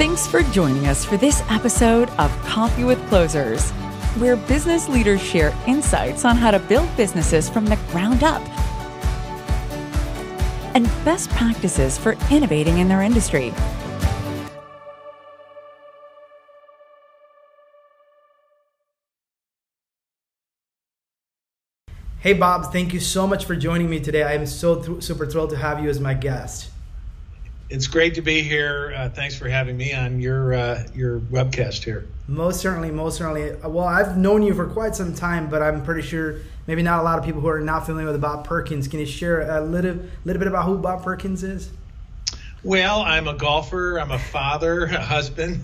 Thanks for joining us for this episode of Coffee with Closers, where business leaders share insights on how to build businesses from the ground up and best practices for innovating in their industry. Hey, Bob, thank you so much for joining me today. I am so super thrilled to have you as my guest. It's great to be here. Thanks for having me on your webcast here. Most certainly. Well, I've known you for quite some time, but I'm pretty sure maybe not a lot of people who are not familiar with Bob Perkins. Can you share a little bit about who Bob Perkins is? Well, I'm a golfer. I'm a father, a husband.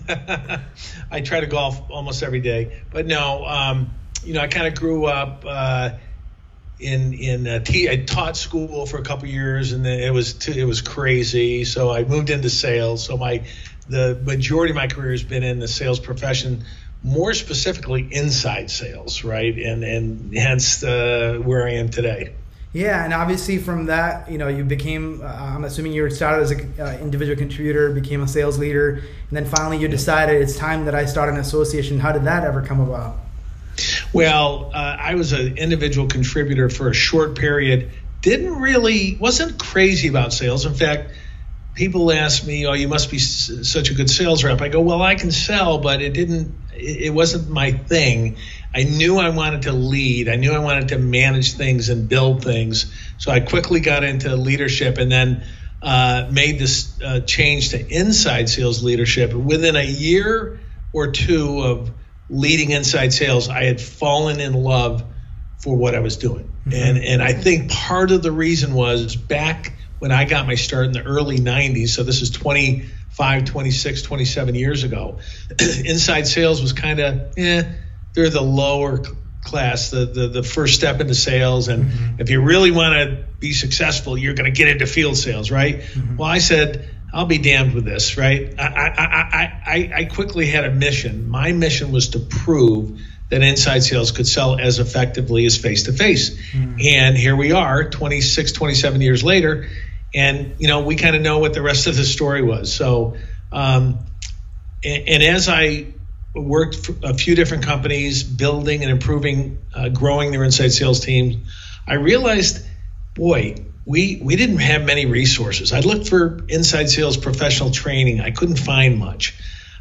I try to golf almost every day. But no, I kind of grew up I taught school for a couple years, and then it was crazy. So I moved into sales. So the majority of my career has been in the sales profession, more specifically inside sales, right? And hence where I am today. Yeah, and obviously from that, you became. I'm assuming you started as an individual contributor, became a sales leader, and then finally you decided it's time that I start an association. How did that ever come about? Well, I was an individual contributor for a short period. Wasn't crazy about sales. In fact, people ask me, "Oh, you must be such a good sales rep." I go, "Well, I can sell, but it wasn't my thing. I knew I wanted to lead. I knew I wanted to manage things and build things. So I quickly got into leadership, and then made this change to inside sales leadership. Within a year or two of leading inside sales, I had fallen in love for what I was doing. Mm-hmm. And I think part of the reason was back when I got my start in the early 90s, so this is 25, 26, 27 years ago, inside sales was kind of, they're the lower class, the first step into sales. And mm-hmm. if you really want to be successful, you're going to get into field sales, right? Mm-hmm. Well, I said, I'll be damned with this, right? I quickly had a mission. My mission was to prove that inside sales could sell as effectively as face-to-face. Mm-hmm. And here we are 26, 27 years later. And, we kind of know what the rest of the story was. So, and as I worked for a few different companies, building and improving, growing their inside sales teams, I realized, boy, we didn't have many resources. I looked for inside sales professional training. I couldn't find much.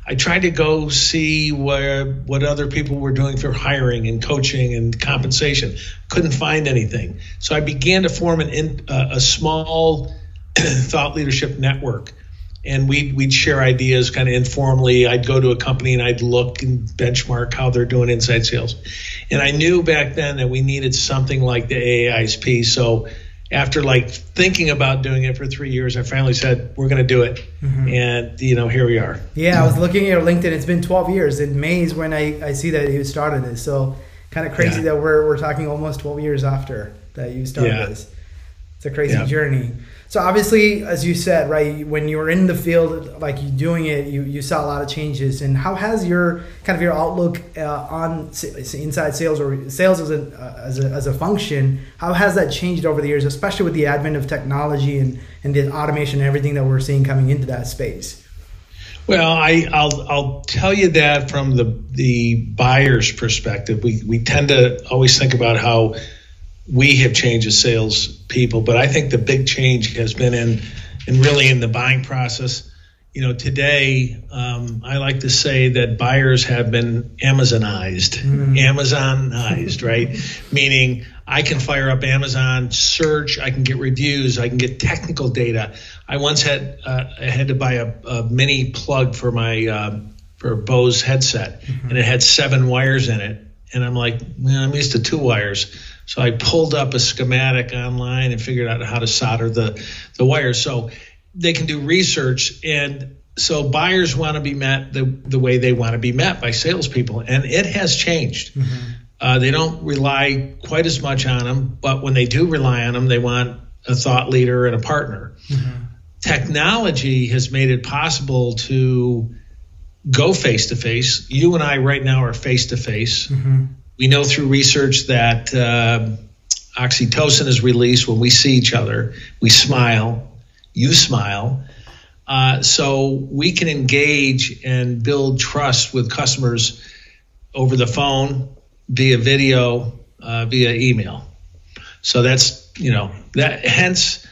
I tried to go see what other people were doing for hiring and coaching and compensation. Couldn't find anything. So I began to form a small thought leadership network. And we'd share ideas kind of informally. I'd go to a company and I'd look and benchmark how they're doing inside sales. And I knew back then that we needed something like the AAISP. So after thinking about doing it for 3 years, I finally said, we're going to do it. Mm-hmm. And, here we are. Yeah, I was looking at your LinkedIn. It's been 12 years. In May is when I see that you started this. So kind of crazy that we're talking almost 12 years after that you started this. It's a crazy journey. So obviously, as you said, right, when you were in the field, you doing it, you saw a lot of changes. And how has your kind of your outlook on inside sales or sales as a function? How has that changed over the years, especially with the advent of technology and the automation and everything that we're seeing coming into that space? Well, I'll tell you that from the buyer's perspective, we tend to always think about how we have changed as sales people, but I think the big change has been in the buying process. Today, I like to say that buyers have been Amazonized. Mm. Amazonized, right? Meaning I can fire up Amazon, search, I can get reviews, I can get technical data. I once had to buy a mini plug for my for a Bose headset, mm-hmm. and it had 7 wires in it. And I'm like, I'm used to 2 wires. So I pulled up a schematic online and figured out how to solder the wires. So they can do research. And so buyers want to be met the way they want to be met by salespeople. And it has changed. Mm-hmm. They don't rely quite as much on them. But when they do rely on them, they want a thought leader and a partner. Mm-hmm. Technology has made it possible to go face-to-face. You and I right now are face-to-face. Mm-hmm. We know through research that oxytocin is released when we see each other. We smile. You smile. So we can engage and build trust with customers over the phone, via video, via email. So that's, you know, that hence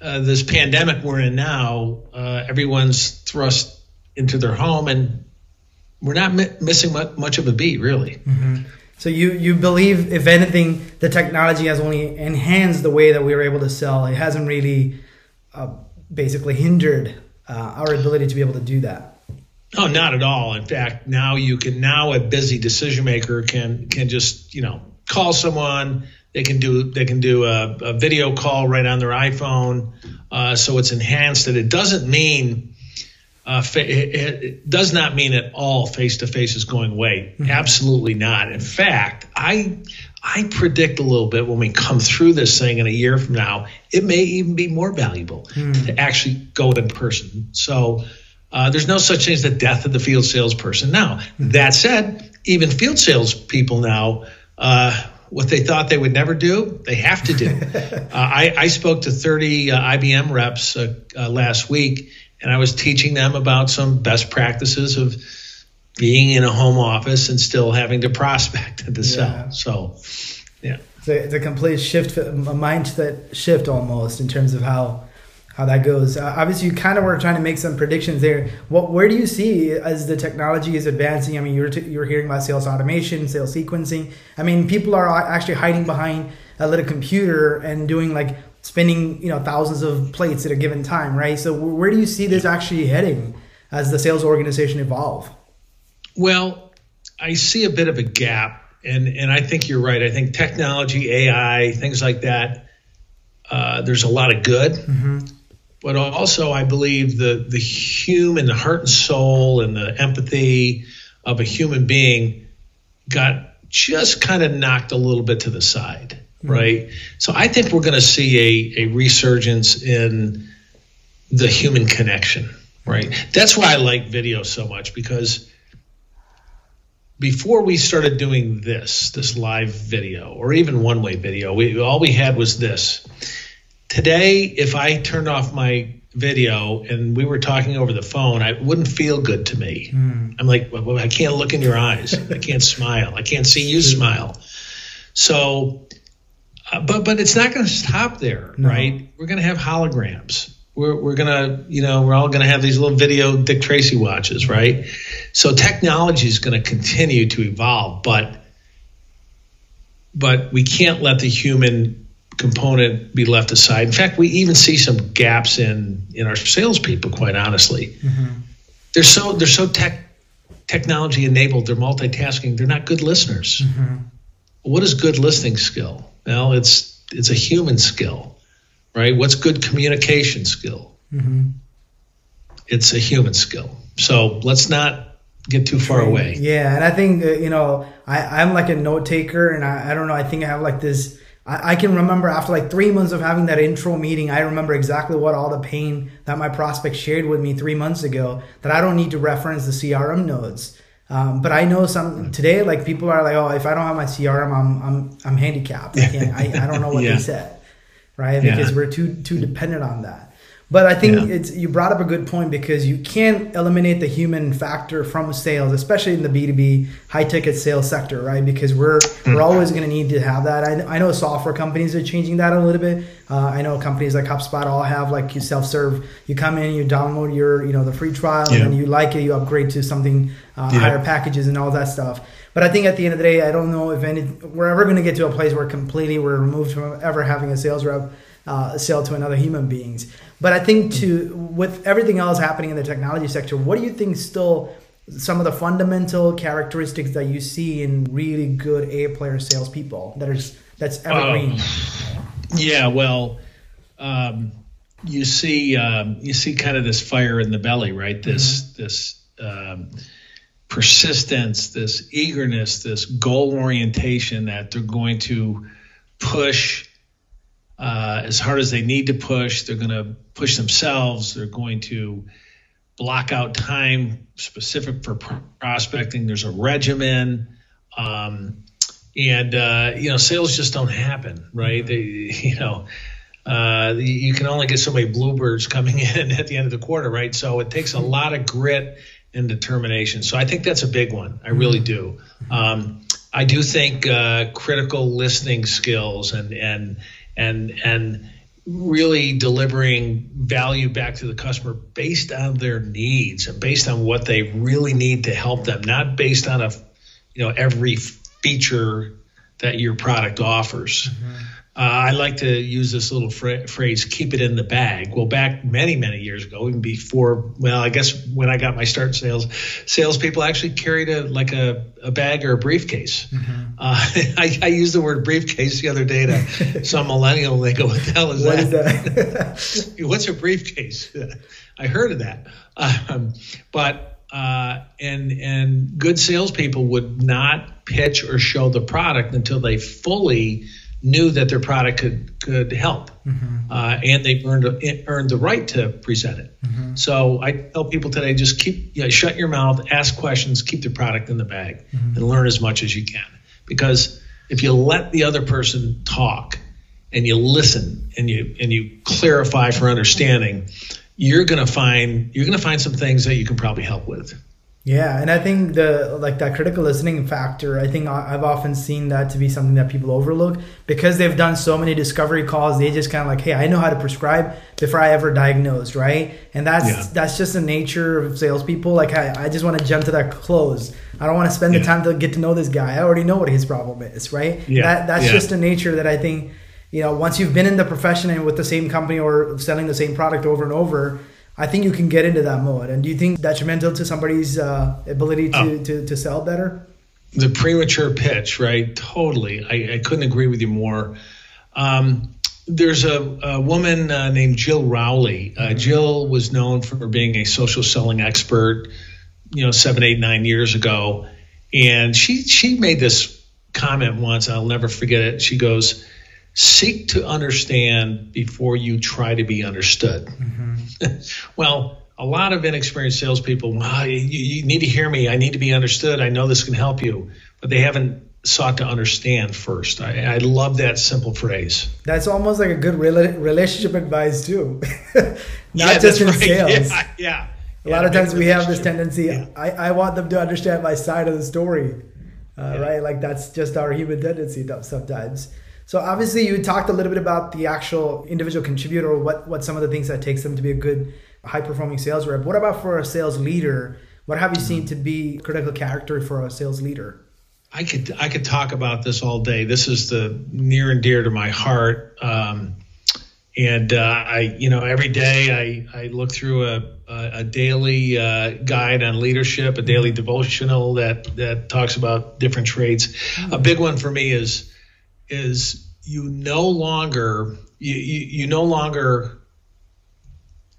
this pandemic we're in now, everyone's thrust into their home, and we're not missing much of a beat, really. Mm-hmm. So you believe, if anything, the technology has only enhanced the way that we were able to sell. It hasn't really basically hindered our ability to be able to do that. Oh, not at all. In fact, now a busy decision maker can just, you know, call someone. They can do a video call right on their iPhone. So it's enhanced, and it doesn't mean. It does not mean at all face-to-face is going away. Mm-hmm. Absolutely not. In fact, I predict a little bit when we come through this thing in a year from now, it may even be more valuable to actually go in person. So there's no such thing as the death of the field salesperson now. Mm-hmm. That said, even field salespeople now, what they thought they would never do, they have to do. I spoke to 30 IBM reps last week, and I was teaching them about some best practices of being in a home office and still having to prospect and to sell. So, yeah. So it's a complete shift, a mindset shift almost in terms of how that goes. Obviously, you kind of were trying to make some predictions there. Where do you see as the technology is advancing? I mean, you're hearing about sales automation, sales sequencing. I mean, people are actually hiding behind a little computer and doing like spinning, you know, thousands of plates at a given time, right? So where do you see this actually heading as the sales organization evolve? Well, I see a bit of a gap, and I think you're right. I think technology, AI, things like that, there's a lot of good. Mm-hmm. But also, I believe the human, the heart and soul and the empathy of a human being got just kind of knocked a little bit to the side. Right. So I think we're going to see a resurgence in the human connection. Right. That's why I like video so much, because before we started doing this live video or even one-way video, all we had was this. Today, if I turned off my video and we were talking over the phone, it wouldn't feel good to me. I'm like, well, I can't look in your eyes. I can't smile. I can't see you smile. So but it's not going to stop there, right? We're going to have holograms. We're going to, you know, we're all going to have these little video Dick Tracy watches, right? So technology is going to continue to evolve, but we can't let the human component be left aside. In fact, we even see some gaps in our salespeople, quite honestly. Mm-hmm. They're so technology enabled. They're multitasking. They're not good listeners. Mm-hmm. What is good listening skill? Well, it's a human skill, right? What's good communication skill? Mm-hmm. It's a human skill. So let's not get too far away. Yeah, and I think, you know, I'm like a note taker, and I don't know, I think I have like this, I can remember after like 3 months of having that intro meeting, I remember exactly what all the pain that my prospect shared with me 3 months ago, that I don't need to reference the CRM notes. But I know today, like people are like, oh, if I don't have my CRM, I'm handicapped. I don't know what they said, right? Because we're too dependent on that. But I think you brought up a good point, because you can't eliminate the human factor from sales, especially in the B2B high ticket sales sector, right? Because we're always going to need to have that. I know software companies are changing that a little bit. I know companies like HubSpot all have like you self-serve. You come in, you download your, you know, the free trial, and you like it, you upgrade to something higher packages and all that stuff. But I think at the end of the day, I don't know if we're ever going to get to a place where completely we're removed from ever having a sales rep sell to another human beings. But I think with everything else happening in the technology sector, what do you think still some of the fundamental characteristics that you see in really good A-player salespeople that's evergreen? You see kind of this fire in the belly, right? This persistence, this eagerness, this goal orientation that they're going to push as hard as they need to push. They're going to push themselves. They're going to block out time specific for prospecting. There's a regimen. Sales just don't happen, right? They, you know, You can only get so many bluebirds coming in at the end of the quarter, right? So it takes a lot of grit and determination. So I think that's a big one. I really do. I do think critical listening skills and really delivering value back to the customer based on their needs and based on what they really need to help them, not based on every feature that your product offers. Mm-hmm. I like to use this little phrase, keep it in the bag. Well, back many years ago, even before, well, I guess when I got my start in sales, salespeople actually carried a bag or a briefcase. Mm-hmm. I used the word briefcase the other day to some millennial, and they go, what the hell is that? What's a briefcase? I heard of that. But good salespeople would not pitch or show the product until they fully knew that their product could help, mm-hmm. And they earned the right to present it. Mm-hmm. So I tell people today, just shut your mouth, ask questions, keep the product in the bag, mm-hmm. and learn as much as you can. Because if you let the other person talk, and you listen, and you clarify for understanding, you're gonna find some things that you can probably help with. Yeah, and I think that critical listening factor, I think I've often seen that to be something that people overlook because they've done so many discovery calls. They just kind of like, hey, I know how to prescribe before I ever diagnosed, right? And that's just the nature of salespeople. Like, I just want to jump to that close. I don't want to spend the time to get to know this guy. I already know what his problem is, right? Yeah. That's just the nature that I think, once you've been in the profession and with the same company or selling the same product over and over, I think you can get into that mode. And do you think detrimental to somebody's ability to sell better? The premature pitch, right? Totally. I couldn't agree with you more. There's a woman named Jill Rowley. Jill was known for being a social selling expert, 7, 8, 9 years ago. And she made this comment once, I'll never forget it. She goes, seek to understand before you try to be understood. Mm-hmm. Well, a lot of inexperienced salespeople, you need to hear me. I need to be understood. I know this can help you, but they haven't sought to understand first. I love that simple phrase. That's almost like a good relationship advice too, not just in sales. Yeah. A lot of times we have this tendency. Yeah. I want them to understand my side of the story, right? Like that's just our human tendency sometimes. So obviously you talked a little bit about the actual individual contributor, what some of the things that takes them to be a good high-performing sales rep. What about for a sales leader? What have you seen to be critical character for a sales leader? I could talk about this all day. This is the near and dear to my heart. Every day I look through a daily guide on leadership, a daily devotional that talks about different traits. Mm-hmm. A big one for me is you no longer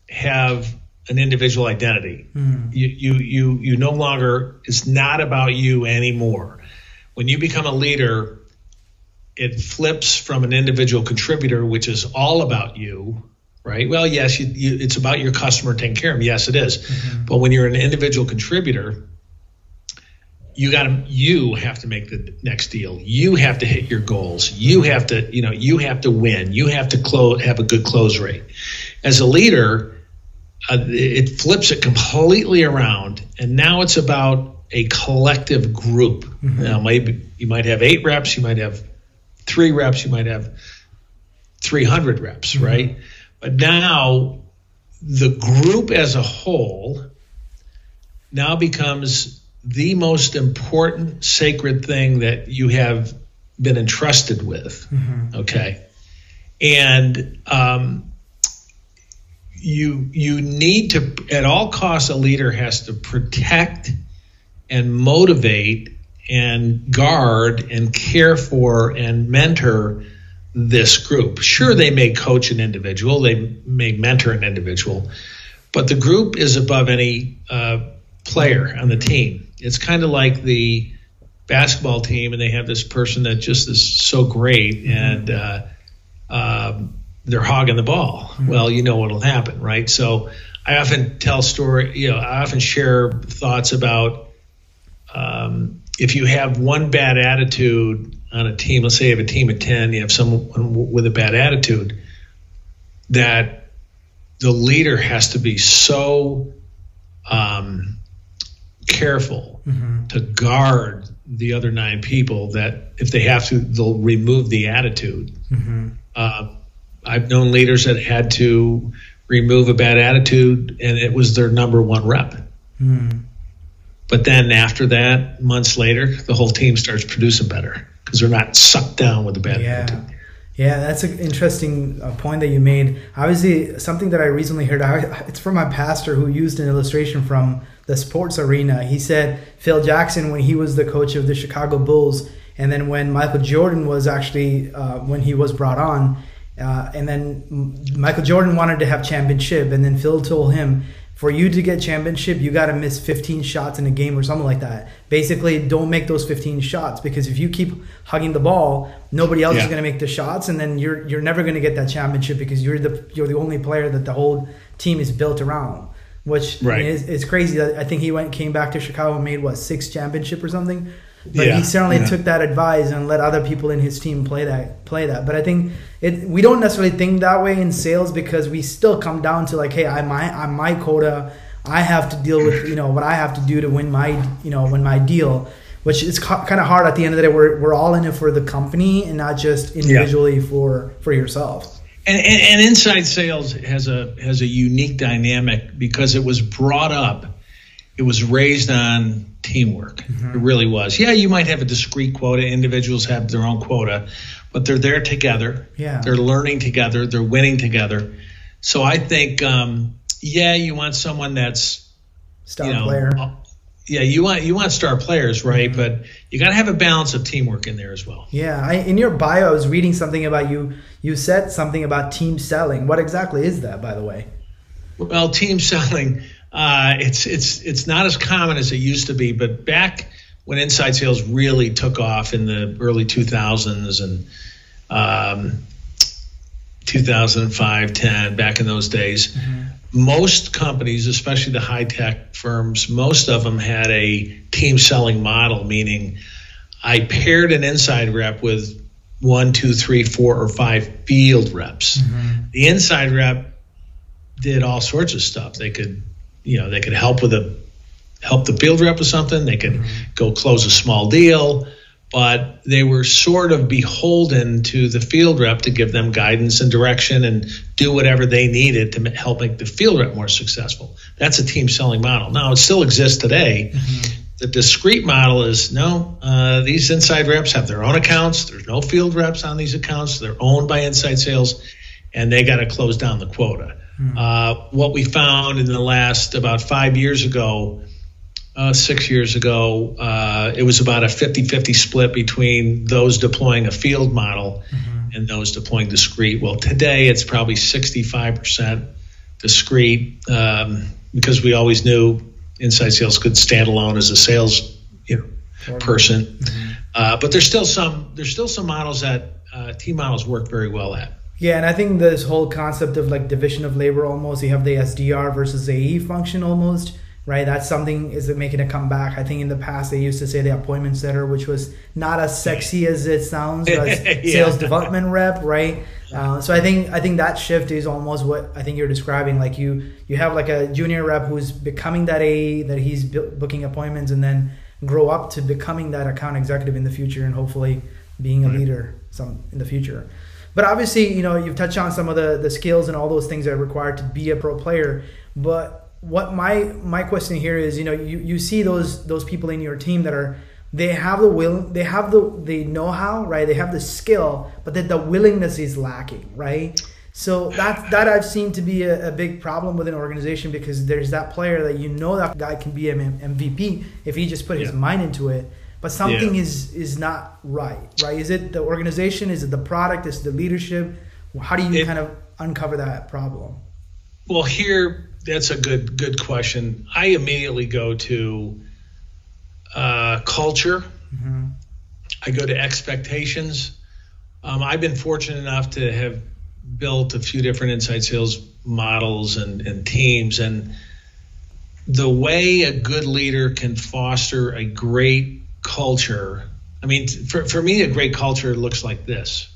have an individual identity. Mm. You no longer, it's not about you anymore. When you become a leader, it flips from an individual contributor, which is all about you, right? Well, yes, it's about your customer, taking care of them. Yes, it is. Mm-hmm. But when you're an individual contributor, you have to make the next deal. You have to hit your goals. You have to, you have to win. You have to have a good close rate. As a leader, it flips it completely around, and now it's about a collective group. Mm-hmm. Now, maybe you might have 8 reps, you might have 3 reps, you might have 300 reps, mm-hmm. right? But now the group as a whole now becomes the most important sacred thing that you have been entrusted with. Mm-hmm. Okay. And you need to, at all costs, a leader has to protect and motivate and guard and care for and mentor this group. Sure, they may coach an individual, they may mentor an individual, but the group is above any player on the team. It's kind of like the basketball team, and they have this person that just is so great, and they're hogging the ball. Mm-hmm. Well, you know what'll happen, right? So I often I often share thoughts about if you have one bad attitude on a team. Let's say you have a team of 10, you have someone with a bad attitude. that the leader has to be so careful mm-hmm. to guard the other nine people that if they have to, they'll remove the attitude. Mm-hmm. I've known leaders that had to remove a bad attitude, and it was their number one rep. Mm-hmm. But then after that, months later, the whole team starts producing better because they're not sucked down with the bad attitude. Yeah, that's an interesting point that you made. Obviously, something that I recently heard, it's from my pastor who used an illustration from the sports arena. He said Phil Jackson, when he was the coach of the Chicago Bulls, and then when Michael Jordan was actually, when he was brought on, and then Michael Jordan wanted to have championship, and then Phil told him, for you to get championship, you got to miss 15 shots in a game or something like that. Basically, don't make those 15 shots, because if you keep hugging the ball, nobody else is going to make the shots, and then you're never going to get that championship because you're the only player that the whole team is built around. Which is crazy. I think he came back to Chicago and made six championships or something. But he certainly took that advice and let other people in his team play that. But I think we don't necessarily think that way in sales, because we still come down to like, hey, I'm my quota. I have to deal with what I have to do to win my deal, which is kind of hard. At the end of the day, we're all in it for the company and not just individually for yourself. And inside sales has a unique dynamic because it was brought up. It was raised on teamwork. Mm-hmm. It really was. Yeah, you might have a discrete quota. Individuals have their own quota, but they're there together. Yeah. They're learning together. They're winning together. So I think, you want someone that's star player. Yeah, you want star players, right? Mm-hmm. But you got to have a balance of teamwork in there as well. Yeah, in your bio, I was reading something about you. You said something about team selling. What exactly is that, by the way? Well, team selling. It's not as common as it used to be, but back when inside sales really took off in the early 2000s and 2005, 10, back in those days, mm-hmm. most companies, especially the high-tech firms, most of them had a team selling model, meaning I paired an inside rep with 1, 2, 3, 4, or 5 field reps. Mm-hmm. The inside rep did all sorts of stuff. They could help help the field rep with something. They could mm-hmm. go close a small deal, but they were sort of beholden to the field rep to give them guidance and direction and do whatever they needed to help make the field rep more successful. That's a team selling model. Now, it still exists today. Mm-hmm. The discrete model is, these inside reps have their own accounts. There's no field reps on these accounts. They're owned by inside sales, and they got to close down the quota. What we found in the last about 6 years ago, it was about a 50-50 split between those deploying a field model mm-hmm. and those deploying discrete. Well, today it's probably 65% discrete because we always knew inside sales could stand alone as a sales person. Mm-hmm. But there's still some models that team models work very well at. Yeah, and I think this whole concept of division of labor almost, you have the SDR versus AE function almost, right? That's something is making a comeback. I think in the past they used to say the appointment setter, which was not as sexy as it sounds, as sales development rep, right? So I think that shift is almost what I think you're describing. Like you have a junior rep who's becoming that AE, that he's booking appointments, and then grow up to becoming that account executive in the future and hopefully being a leader in the future. But obviously, you've touched on some of the skills and all those things that are required to be a pro player. But what my question here is, you see those people in your team that they have the will, they have the know-how, right? They have the skill, but that the willingness is lacking, right? So that I've seen to be a big problem with an organization, because there's that player that that guy can be an MVP if he just put his mind into it. But something is not right? Is it the organization? Is it the product? Is it the leadership? How do you kind of uncover that problem? Well, here, that's a good question. I immediately go to culture. Mm-hmm. I go to expectations. I've been fortunate enough to have built a few different inside sales models and teams. And the way a good leader can foster a great culture, for me, a great culture looks like this.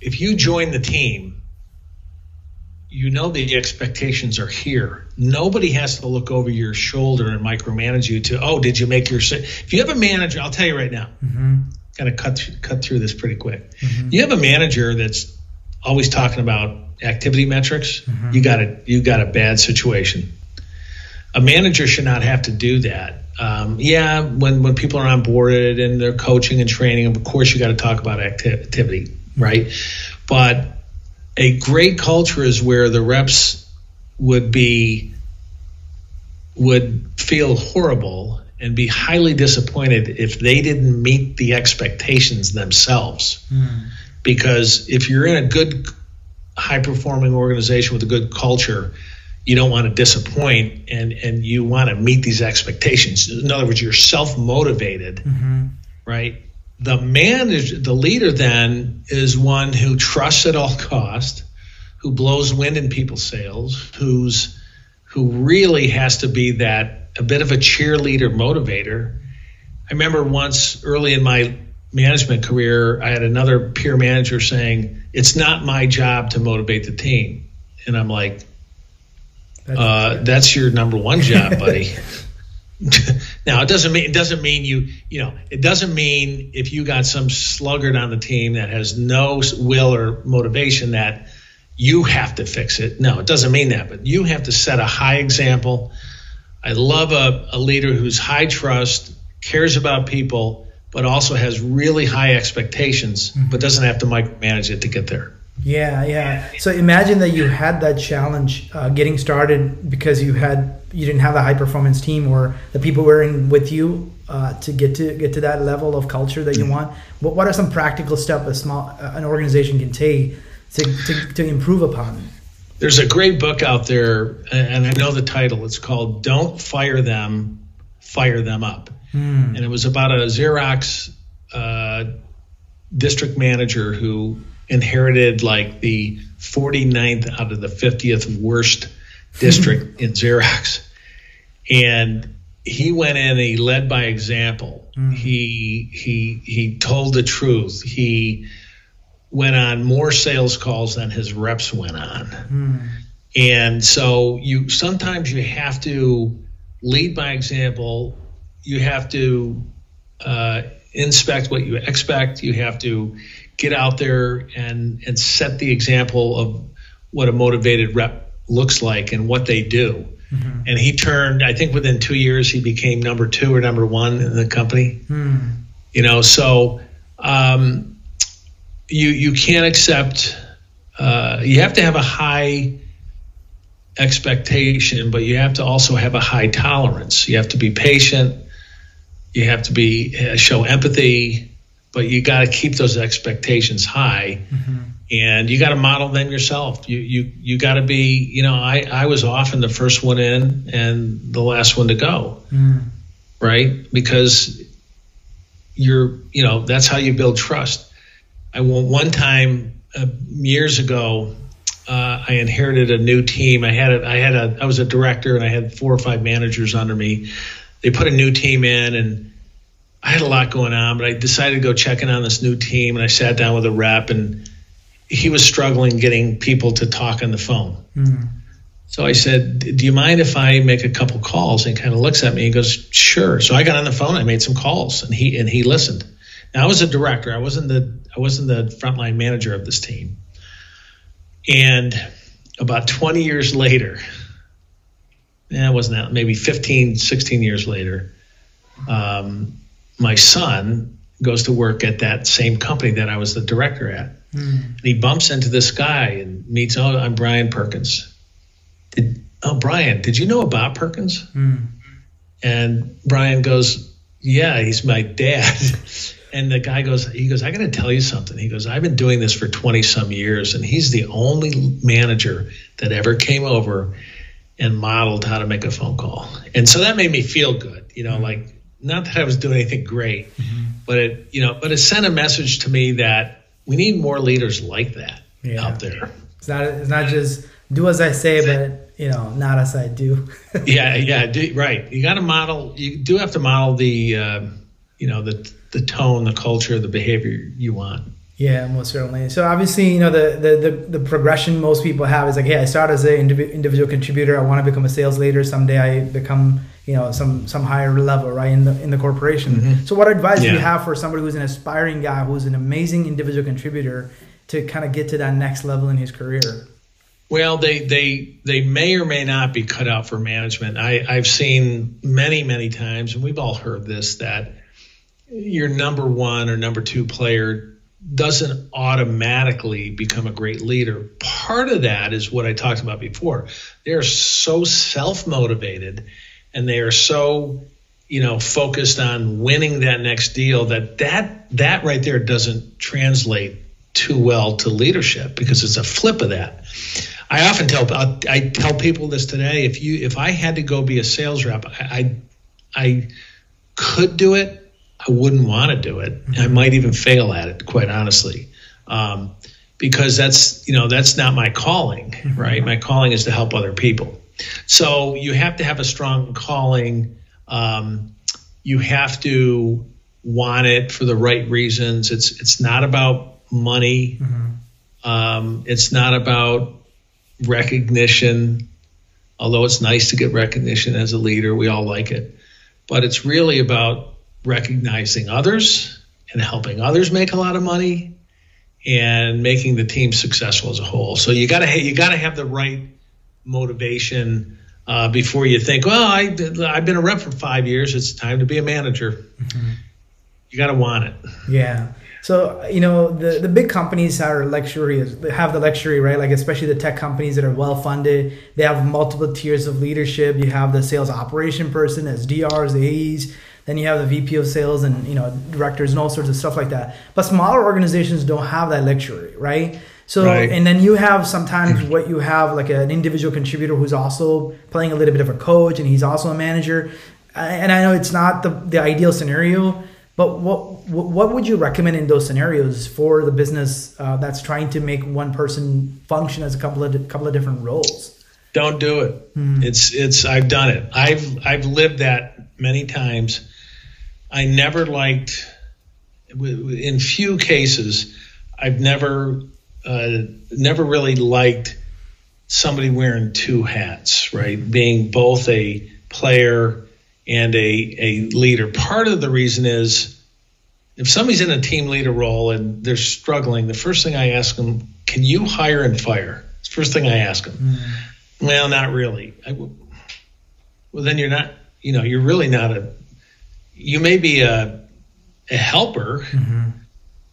If you join the team, you know the expectations are here. Nobody has to look over your shoulder and micromanage you to, oh, did you make your sale? If you have a manager, I'll tell you right now, kind of cut through this pretty quick. You have a manager that's always talking about activity metrics, you got a bad situation. A manager should not have to do that. Yeah, when people are onboarded and they're coaching and training, of course you got to talk about activity, right? But a great culture is where the reps would feel horrible and be highly disappointed if they didn't meet the expectations themselves. Because if you're in a good, high-performing organization with a good culture, you don't want to disappoint, and you want to meet these expectations. In other words, you're self-motivated, right? The manager, the leader then is one who trusts at all cost, who blows wind in people's sails, who really has to be that a bit of a cheerleader motivator. I remember once early in my management career, I had another peer manager saying, "It's not my job to motivate the team," and I'm like, that's your number one job, buddy. Now it doesn't mean it doesn't mean if you got some sluggard on the team that has no will or motivation that you have to fix it. No, it doesn't mean that, but you have to set a high example. I love a leader who's high trust, cares about people, but also has really high expectations, but doesn't have to micromanage it to get there. Yeah. So imagine that you had that challenge getting started because you didn't have the high performance team or the people working with you to get to that level of culture that you want. What are some practical steps an organization can take to improve upon? There's a great book out there, and I know the title. It's called "Don't Fire Them, Fire Them Up," and it was about a Xerox district manager who inherited like the 49th out of the 50th worst district in Xerox. And he went in and he led by example. He told the truth. He went on more sales calls than his reps went on. And so sometimes you have to lead by example. You have to inspect what you expect. You have to get out there and set the example of what a motivated rep looks like and what they do. And he turned, I think within 2 years, he became number two or number one in the company. So you can't accept, you have to have a high expectation, but you have to also have a high tolerance. You have to be patient. You have to show empathy. But you got to keep those expectations high, and you got to model them yourself. You got to be, I was often the first one in and the last one to go, right? Because that's how you build trust. One time years ago, I inherited a new team. I was a director and I had 4 or 5 managers under me. They put a new team in and I had a lot going on, but I decided to go check in on this new team, and I sat down with a rep, and he was struggling getting people to talk on the phone. So I said, "Do you mind if I make a couple calls?" And he kind of looks at me and goes, "Sure." So I got on the phone, I made some calls, and he listened. Now I was a director, I wasn't the frontline manager of this team. And about 20 years later, maybe 15, 16 years later, my son goes to work at that same company that I was the director at. And he bumps into this guy and meets, "Oh, I'm Brian Perkins. Brian, did you know Bob Perkins?" And Brian goes, "Yeah, he's my dad." And the guy goes, "I got to tell you something." He goes, "I've been doing this for 20 some years, and he's the only manager that ever came over and modeled how to make a phone call." And so that made me feel good, like, not that I was doing anything great, but it sent a message to me that we need more leaders like that out there. It's not just do as I say, but not as I do. Right. You got to model. You do have to model the tone, the culture, the behavior you want. Yeah, most certainly. So obviously, you know, the progression most people have is like, hey, I start as an individual contributor. I want to become a sales leader. Someday I become, you know, some higher level, right, in the corporation. Mm-hmm. So what advice do you have for somebody who's an aspiring guy, who's an amazing individual contributor, to kind of get to that next level in his career? Well, they may or may not be cut out for management. I've seen many, many times, and we've all heard this, that your number one or number two player doesn't automatically become a great leader. Part of that is what I talked about before. They are so self-motivated and they are so, you know, focused on winning that next deal that right there doesn't translate too well to leadership, because it's a flip of that. I often tell people this today. If I had to go be a sales rep, I could do it. I wouldn't want to do it. I might even fail at it, quite honestly, because that's not my calling, right? My calling is to help other people. So you have to have a strong calling. You have to want it for the right reasons. It's not about money. Mm-hmm. It's not about recognition, although it's nice to get recognition as a leader. We all like it. But it's really about recognizing others and helping others make a lot of money and making the team successful as a whole. So you gotta have the right motivation before you think, well, I've been a rep for 5 years. It's time to be a manager. Mm-hmm. You gotta want it. Yeah. So, you know, the big companies have the luxury, right? Like, especially the tech companies that are well-funded, they have multiple tiers of leadership. You have the sales operation person, SDRs, AEs, then you have the VP of sales and, you know, directors and all sorts of stuff like that. But smaller organizations don't have that luxury, right? So, right. And then you have sometimes what you have, like an individual contributor who's also playing a little bit of a coach, and he's also a manager. And I know it's not the ideal scenario, but what would you recommend in those scenarios for the business that's trying to make one person function as a couple of different roles? Don't do it. Mm. It's I've done it. I've lived that many times. I never liked, in few cases, I've never really liked somebody wearing two hats, right? Being both a player and a leader. Part of the reason is, if somebody's in a team leader role and they're struggling, the first thing I ask them, can you hire and fire? It's the first thing I ask them. Mm. Well, not really. Well, then you're not, you know, you're really not you may be a helper, mm-hmm.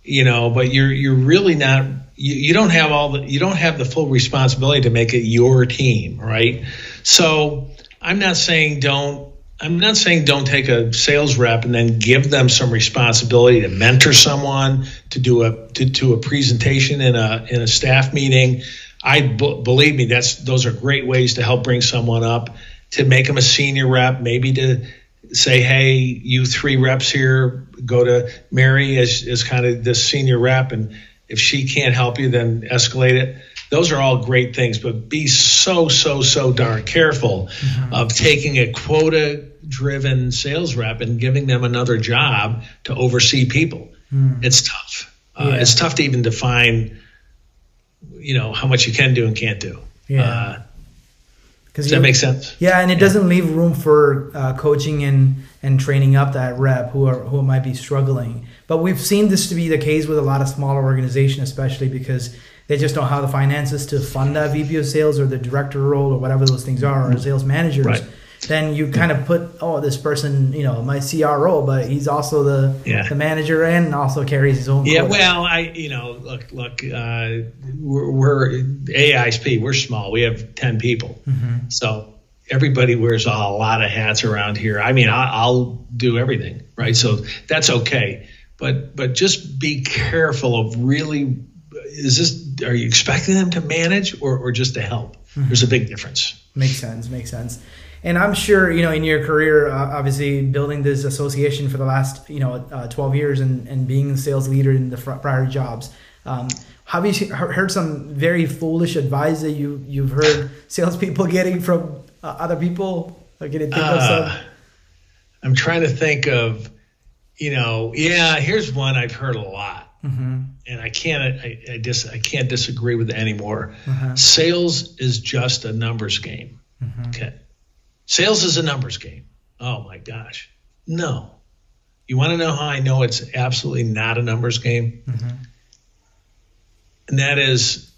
you know, but you're really not, you don't have the full responsibility to make it your team, right? So I'm not saying don't take a sales rep and then give them some responsibility to mentor someone, to do a presentation in a staff meeting. Believe me, those are great ways to help bring someone up, to make them a senior rep, maybe to say, hey, you three reps here, go to Mary as kind of the senior rep, and if she can't help you, then escalate it. Those are all great things, but be so darn careful mm-hmm. of taking a quota-driven sales rep and giving them another job to oversee people. Mm. It's tough. Yeah. It's tough to even define, you know, how much you can do and can't do. Yeah. Does that make sense? Yeah, and it doesn't leave room for coaching and training up that rep who might be struggling. But we've seen this to be the case with a lot of smaller organizations, especially because they just don't have the finances to fund that VP of sales or the director role or whatever those things are, or sales managers. Right. Then you kind of put, oh, this person, you know, my CRO, but he's also the manager and also carries his own. Yeah, quota. Well, we're AISP, we're small. We have 10 people. Mm-hmm. So everybody wears a lot of hats around here. I mean, I'll do everything, right? So that's okay. But just be careful of really, are you expecting them to manage or just to help? Mm-hmm. There's a big difference. Makes sense. And I'm sure, you know, in your career, obviously building this association for the last, you know, 12 years and being a sales leader in the prior jobs, have you heard some very foolish advice that you've heard salespeople getting from other people? Or can you think of some? I'm trying to think of, you know, here's one I've heard a lot. Mm-hmm. And I can't disagree with that anymore. Mm-hmm. Sales is just a numbers game. Mm-hmm. Okay. Sales is a numbers game. Oh my gosh. No. You want to know how I know it's absolutely not a numbers game? Mm-hmm. And that is,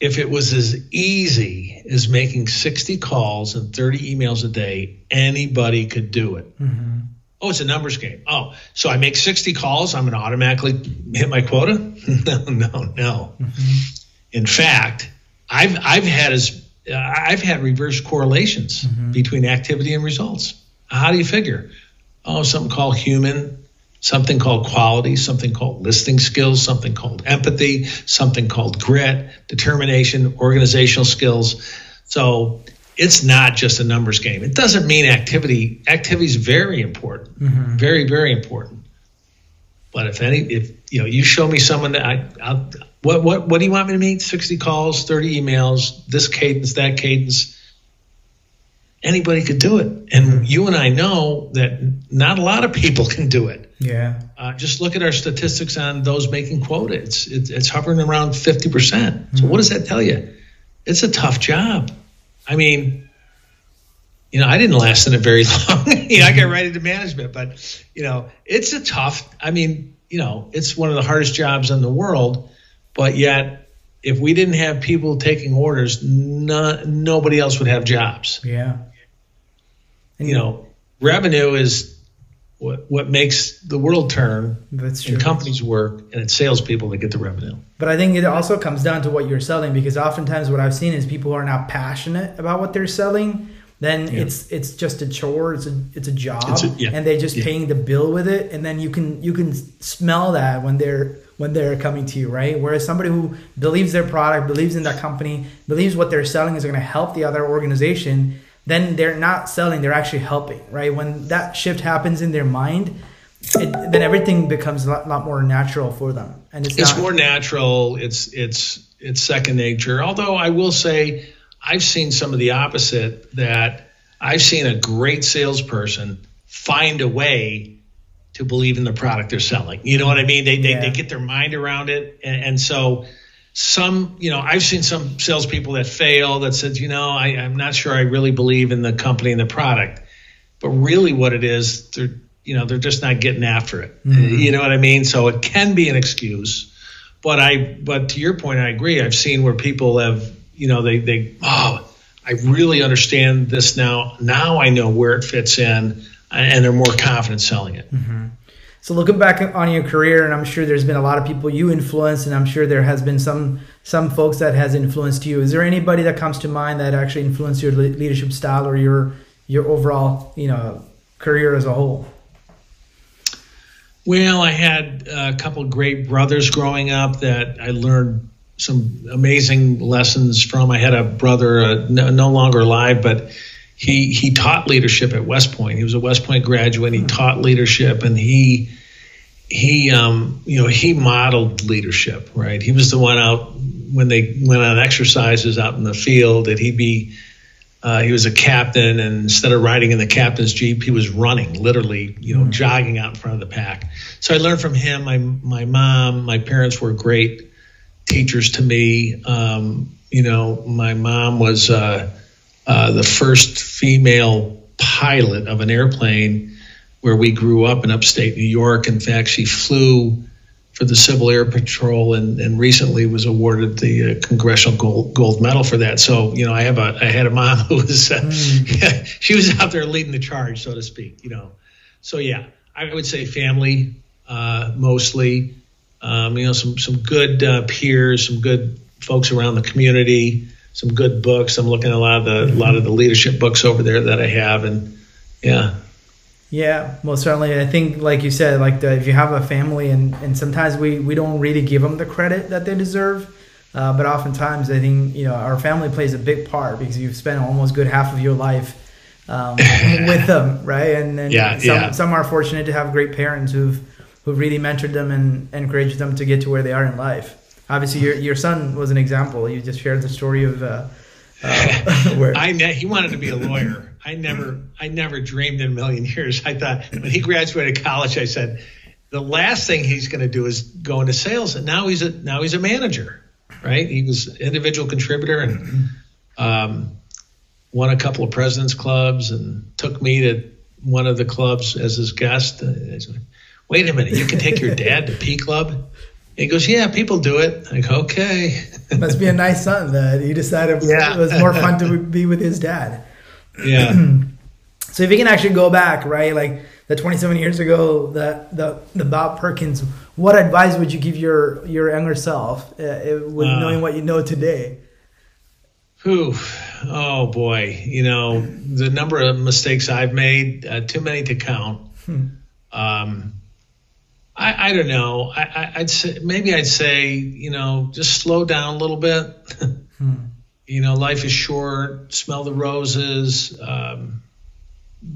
if it was as easy as making 60 calls and 30 emails a day, anybody could do it. Mm-hmm. Oh, it's a numbers game. Oh, so I make 60 calls, I'm going to automatically hit my quota? No. Mm-hmm. In fact, I've had reverse correlations mm-hmm. between activity and results. How do you figure? Oh, something called human, something called quality, something called listening skills, something called empathy, something called grit, determination, organizational skills. So it's not just a numbers game. It doesn't mean activity is very important, mm-hmm. very, very important. But if you show me someone that what do you want me to meet? 60 calls, 30 emails, this cadence, that cadence. Anybody could do it. And mm-hmm. you and I know that not a lot of people can do it. Yeah. Just look at our statistics on those making quota. It's hovering around 50%. Mm-hmm. So what does that tell you? It's a tough job. I mean, I didn't last in it very long. I got right into management, but it's a tough, it's one of the hardest jobs in the world, but yet if we didn't have people taking orders, nobody else would have jobs. Yeah. And revenue is what makes the world turn. That's true. And companies work, and it's salespeople that get the revenue. But I think it also comes down to what you're selling, because oftentimes what I've seen is people who are not passionate about what they're selling. Then it's just a chore. It's a job, and they're just paying the bill with it. And then you can smell that when they're coming to you, right? Whereas somebody who believes their product, believes in that company, believes what they're selling is going to help the other organization, then they're not selling, they're actually helping, right? When that shift happens in their mind, then everything becomes a lot more natural for them. And it's more natural. It's second nature. Although I will say, I've seen some of the opposite, that I've seen a great salesperson find a way to believe in the product they're selling. You know what I mean? They get their mind around it. And so I've seen some salespeople that fail, that said, I'm not sure I really believe in the company and the product. But really what it is, they're just not getting after it. Mm-hmm. You know what I mean? So it can be an excuse. But to your point, I agree. I've seen where people have, I really understand this now. Now I know where it fits in, and they're more confident selling it. Mm-hmm. So looking back on your career, and I'm sure there's been a lot of people you influenced, and I'm sure there has been some folks that has influenced you. Is there anybody that comes to mind that actually influenced your leadership style or your overall, career as a whole? Well, I had a couple of great brothers growing up that I learned some amazing lessons from. I had a brother, no longer alive, but he taught leadership at West Point. He was a West Point graduate. He taught leadership, and he modeled leadership, right? He was the one out when they went on exercises out in the field that he was a captain, and instead of riding in the captain's Jeep, he was running, literally, jogging out in front of the pack. So I learned from him. My mom, my parents were great teachers to me. My mom was the first female pilot of an airplane where we grew up in upstate New York. In fact, she flew for the Civil Air Patrol and recently was awarded the Congressional Gold Medal for that. So, I had a mom who was, she was out there leading the charge, so to speak, So, I would say family mostly. Some good peers, some good folks around the community, some good books. I'm looking at a lot of the leadership books over there that I have, and yeah, most certainly. I think, like you said, if you have a family, and sometimes we don't really give them the credit that they deserve, but oftentimes I think our family plays a big part, because you've spent almost good half of your life with them, right? And some are fortunate to have great parents who really mentored them and encouraged them to get to where they are in life. Obviously, your son was an example. You just shared the story of where he wanted to be a lawyer. I never dreamed in a million years. I thought when he graduated college, I said, The last thing he's going to do is go into sales, and now he's a manager, right? He was an individual contributor and won a couple of presidents' clubs and took me to one of the clubs as his guest. He's like, wait a minute, you can take your dad to P Club? And he goes, yeah, people do it. I go, okay. Must be a nice son that he decided it was more fun to be with his dad. Yeah. So if you can actually go back, right, like the 27 years ago, the Bob Perkins, what advice would you give your younger self with knowing what you know today? Oh boy, you know, the number of mistakes I've made, too many to count. I don't know. I'd say, you know, just slow down a little bit. You know, life is short. Smell the roses.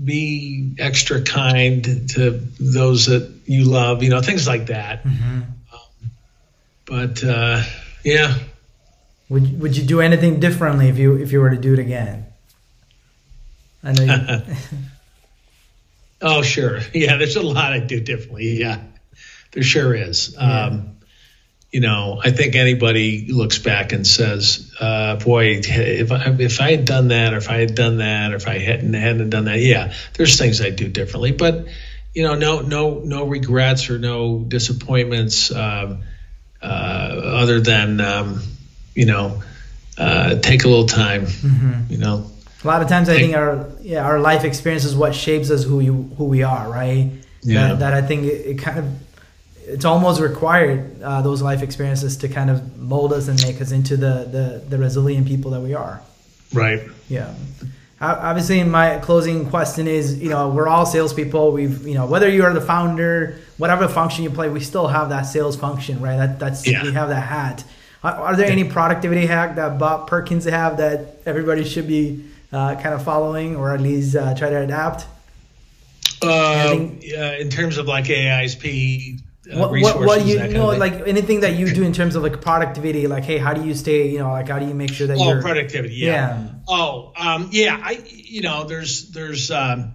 Be extra kind to those that you love, you know, things like that. Yeah. Would you do anything differently if you were to do it again? I know you... Oh, sure. Yeah, there's a lot I do differently. Yeah, there sure is. Yeah. You know, I think anybody looks back and says, boy, if I had done that, or if I had done that, or if I hadn't done that, yeah, there's things I do differently. But, you know, no regrets or no disappointments other than, you know, take a little time, you know. A lot of times I think our life experience is what shapes us who we are, right? Yeah. That I think it kind of... it's almost required those life experiences to kind of mold us and make us into the resilient people that we are. Right. Yeah. Obviously, my closing question is, you know, we're all salespeople. We've, you know, whether you are the founder, whatever function you play, we still have that sales function, right? We have that hat. Are there any productivity hack that Bob Perkins have that everybody should be kind of following, or at least try to adapt? In terms of like AISP. What you know, like anything that you do in terms of like productivity, like, hey, how do you stay, you know, like how do you make sure that you're productivity? Yeah. I, you know, there's a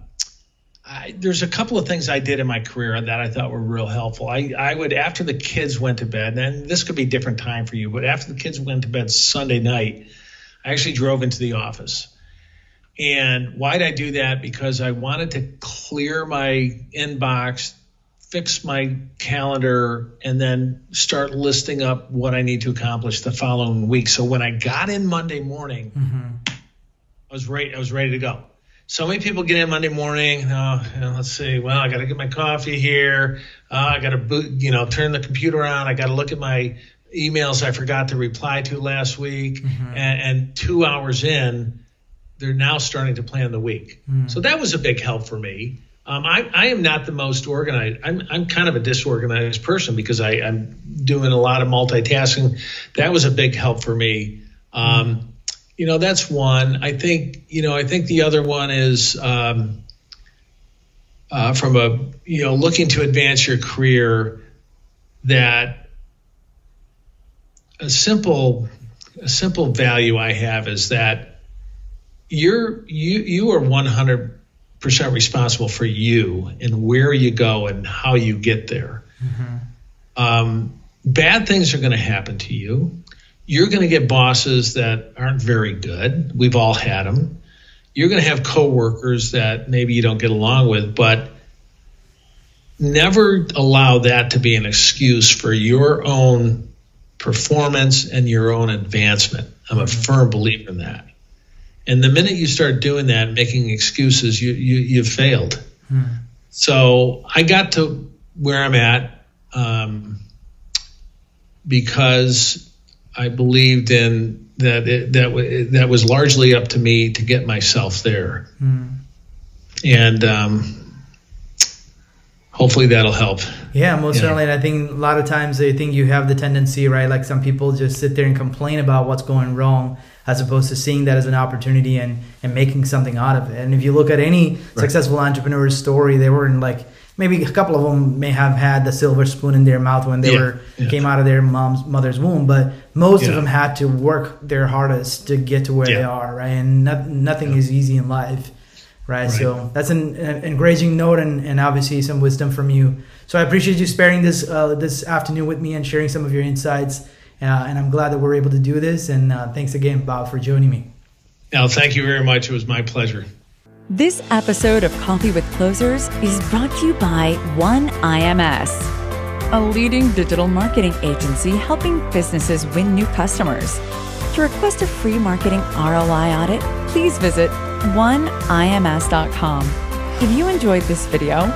couple of things I did in my career that I thought were real helpful. I would, after the kids went to bed, and this could be a different time for you, but after the kids went to bed Sunday night, I actually drove into the office. And why did I do that? Because I wanted to clear my inbox, fix my calendar, and then start listing up what I need to accomplish the following week. So when I got in Monday morning, I was ready to go. So many people get in Monday morning. Let's see. Well, I got to get my coffee here. I got to turn the computer on. I got to look at my emails I forgot to reply to last week. And 2 hours in, they're now starting to plan the week. So that was a big help for me. I am not the most organized. I'm kind of a disorganized person because I'm doing a lot of multitasking. That was a big help for me. You know, that's one. I think the other one is from a, you know, looking to advance your career, that a simple value I have is that you are 100% responsible for you and where you go and how you get there. Bad things are going to happen to you. You're going to get bosses that aren't very good. We've all had them. You're going to have coworkers that maybe you don't get along with, but never allow that to be an excuse for your own performance and your own advancement. I'm a firm believer in that. And the minute you start doing that, making excuses, you've failed. So I got to where I'm at because I believed in that was largely up to me to get myself there. And hopefully that'll help. Yeah, most certainly. And I think a lot of times they think you have the tendency, right? Like some people just sit there and complain about what's going wrong, as opposed to seeing that as an opportunity and making something out of it. And if you look at any successful entrepreneur's story, they were in, like, maybe a couple of them may have had the silver spoon in their mouth when they came out of their mother's womb, but most of them had to work their hardest to get to where they are, right? And nothing is easy in life, right? So that's an encouraging note and obviously some wisdom from you. So I appreciate you sparing this this afternoon with me and sharing some of your insights. And I'm glad that we're able to do this. And thanks again, Bob, for joining me. No, thank you very much. It was my pleasure. This episode of Coffee with Closers is brought to you by 1IMS, a leading digital marketing agency helping businesses win new customers. To request a free marketing ROI audit, please visit 1IMS.com. If you enjoyed this video,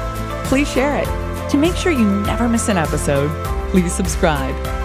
please share it. To make sure you never miss an episode, please subscribe.